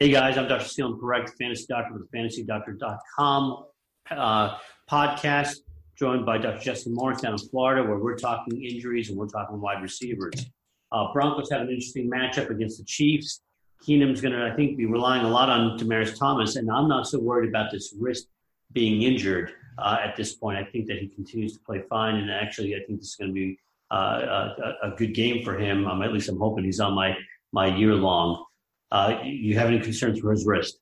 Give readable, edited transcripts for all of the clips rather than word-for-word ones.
Hey guys, I'm Dr. Steven Correct, Fantasy Doctor with the fantasydoctor.com podcast, joined by Dr. Justin Morris down in Florida, where we're talking injuries and we're talking wide receivers. Broncos have an interesting matchup against the Chiefs. Keenum's going to, I think, be relying a lot on Demaryius Thomas, and I'm not so worried about this wrist being injured at this point. I think that he continues to play fine, and actually I think this is going to be a good game for him. At least I'm hoping he's on my year-long. You have any concerns for his wrist?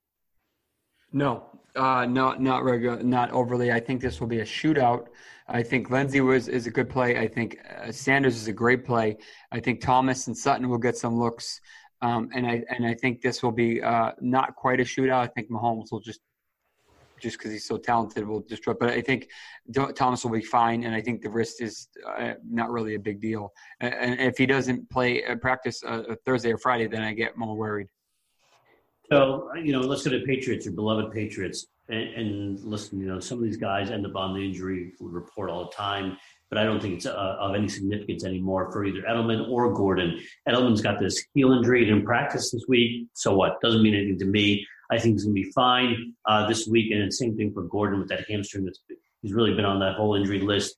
No, not overly. I think this will be a shootout. I think Lindsay is a good play. I think Sanders is a great play. I think Thomas and Sutton will get some looks, and I think this will be not quite a shootout. I think Mahomes will just because he's so talented will destroy. But I think Thomas will be fine, and I think the wrist is not really a big deal. And if he doesn't play practice Thursday or Friday, then I get more worried. So, let's go to Patriots, your beloved Patriots. And listen, some of these guys end up on the injury report all the time, but I don't think it's of any significance anymore for either Edelman or Gordon. Edelman's got this heel injury. He didn't practice this week. So what? Doesn't mean anything to me. I think he's going to be fine this week. And same thing for Gordon with that hamstring. He's really been on that whole injury list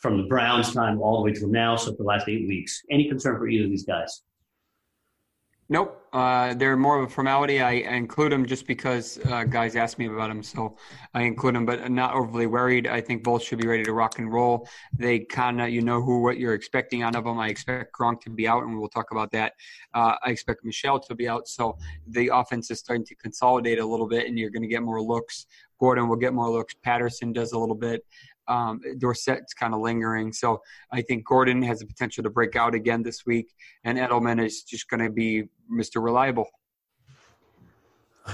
from the Browns time all the way till now. So for the last 8 weeks, any concern for either of these guys? Nope. They're more of a formality. I include them just because guys asked me about them, so I include them, but I'm not overly worried. I think both should be ready to rock and roll. They kind of, what you're expecting out of them. I expect Gronk to be out, and we'll talk about that. I expect Michelle to be out, so the offense is starting to consolidate a little bit, and you're going to get more looks. Gordon will get more looks. Patterson does a little bit. Dorsett's kind of lingering. So I think Gordon has the potential to break out again this week, and Edelman is just going to be Mr. Reliable.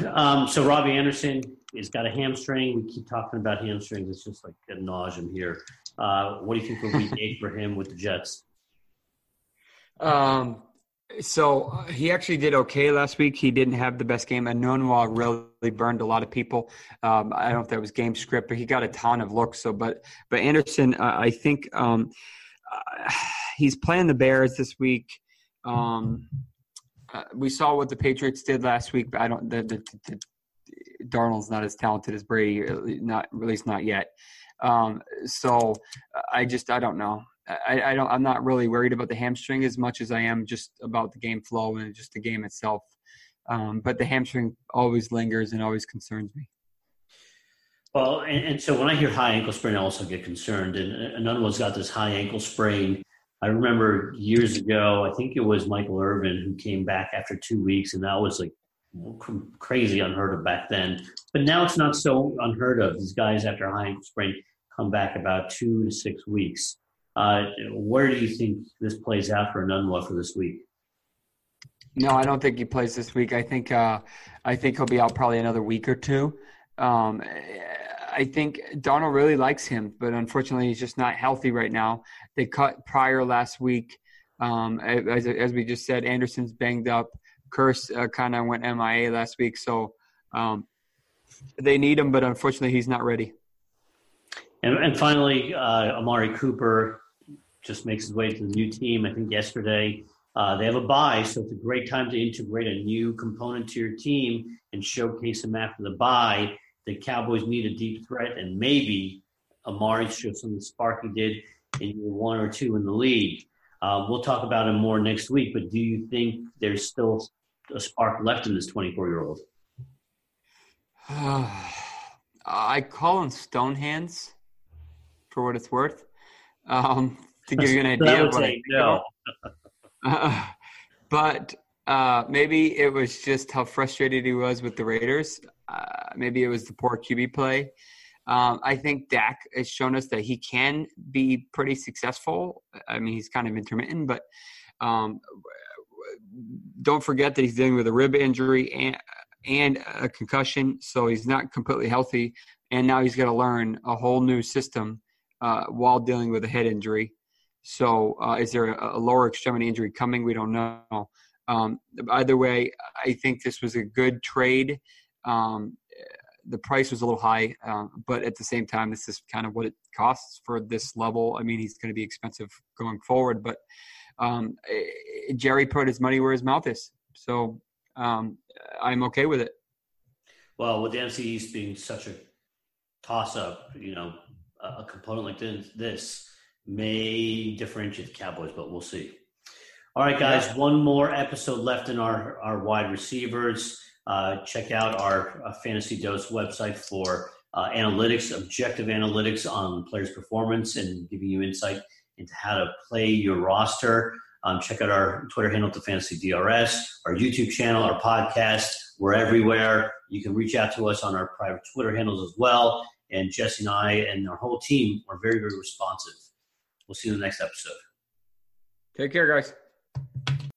So Robbie Anderson has got a hamstring. We keep talking about hamstrings. It's just like ad nauseum here. What do you think will be week 8 for him with the Jets? So he actually did okay last week. He didn't have the best game. Enunwa really burned a lot of people. I don't know if that was game script, but he got a ton of looks. So, but Anderson, I think he's playing the Bears this week. We saw what the Patriots did last week, but I don't. The Donald's not as talented as Brady, at least not yet. So I don't know. I'm not really worried about the hamstring as much as I am just about the game flow and just the game itself. But the hamstring always lingers and always concerns me. Well, and so when I hear high ankle sprain, I also get concerned. And another one's got this high ankle sprain. I remember years ago, I think it was Michael Irvin who came back after 2 weeks, and that was like crazy unheard of back then. But now it's not so unheard of. These guys after a high ankle sprain come back about 2 to 6 weeks. Where do you think this plays out for Enunwa for this week? No, I don't think he plays this week. I think he'll be out probably another week or two. I think Donald really likes him, but unfortunately he's just not healthy right now. They cut Pryor last week. As we just said, Anderson's banged up. Curse kind of went MIA last week. So they need him, but unfortunately he's not ready. And finally, Amari Cooper just makes his way to the new team. I think yesterday they have a bye, so it's a great time to integrate a new component to your team and showcase them after the bye. The Cowboys need a deep threat, and maybe Amari shows some of the spark he did in year 1 or 2 in the league. We'll talk about him more next week, but do you think there's still a spark left in this 24-year-old? I call him Stonehands, for what it's worth, to give you an idea of what I know. But maybe it was just how frustrated he was with the Raiders. Maybe it was the poor QB play. I think Dak has shown us that he can be pretty successful. I mean, he's kind of intermittent, but don't forget that he's dealing with a rib injury and a concussion, so he's not completely healthy. And now he's got to learn a whole new system while dealing with a head injury. So is there a lower extremity injury coming? We don't know. Either way, I think this was a good trade. The price was a little high, but at the same time, this is kind of what it costs for this level. I mean, he's going to be expensive going forward, but Jerry put his money where his mouth is. So I'm okay with it. Well, with the NFC East being such a toss-up, you know, a component like this may differentiate the Cowboys, but we'll see. All right, guys, one more episode left in our wide receivers. Check out our Fantasy Dose website for analytics, objective analytics on players' performance and giving you insight into how to play your roster. Check out our Twitter handle, The Fantasy DRS, our YouTube channel, our podcast. We're everywhere. You can reach out to us on our private Twitter handles as well. And Jesse and I and our whole team are very, very responsive. We'll see you in the next episode. Take care, guys.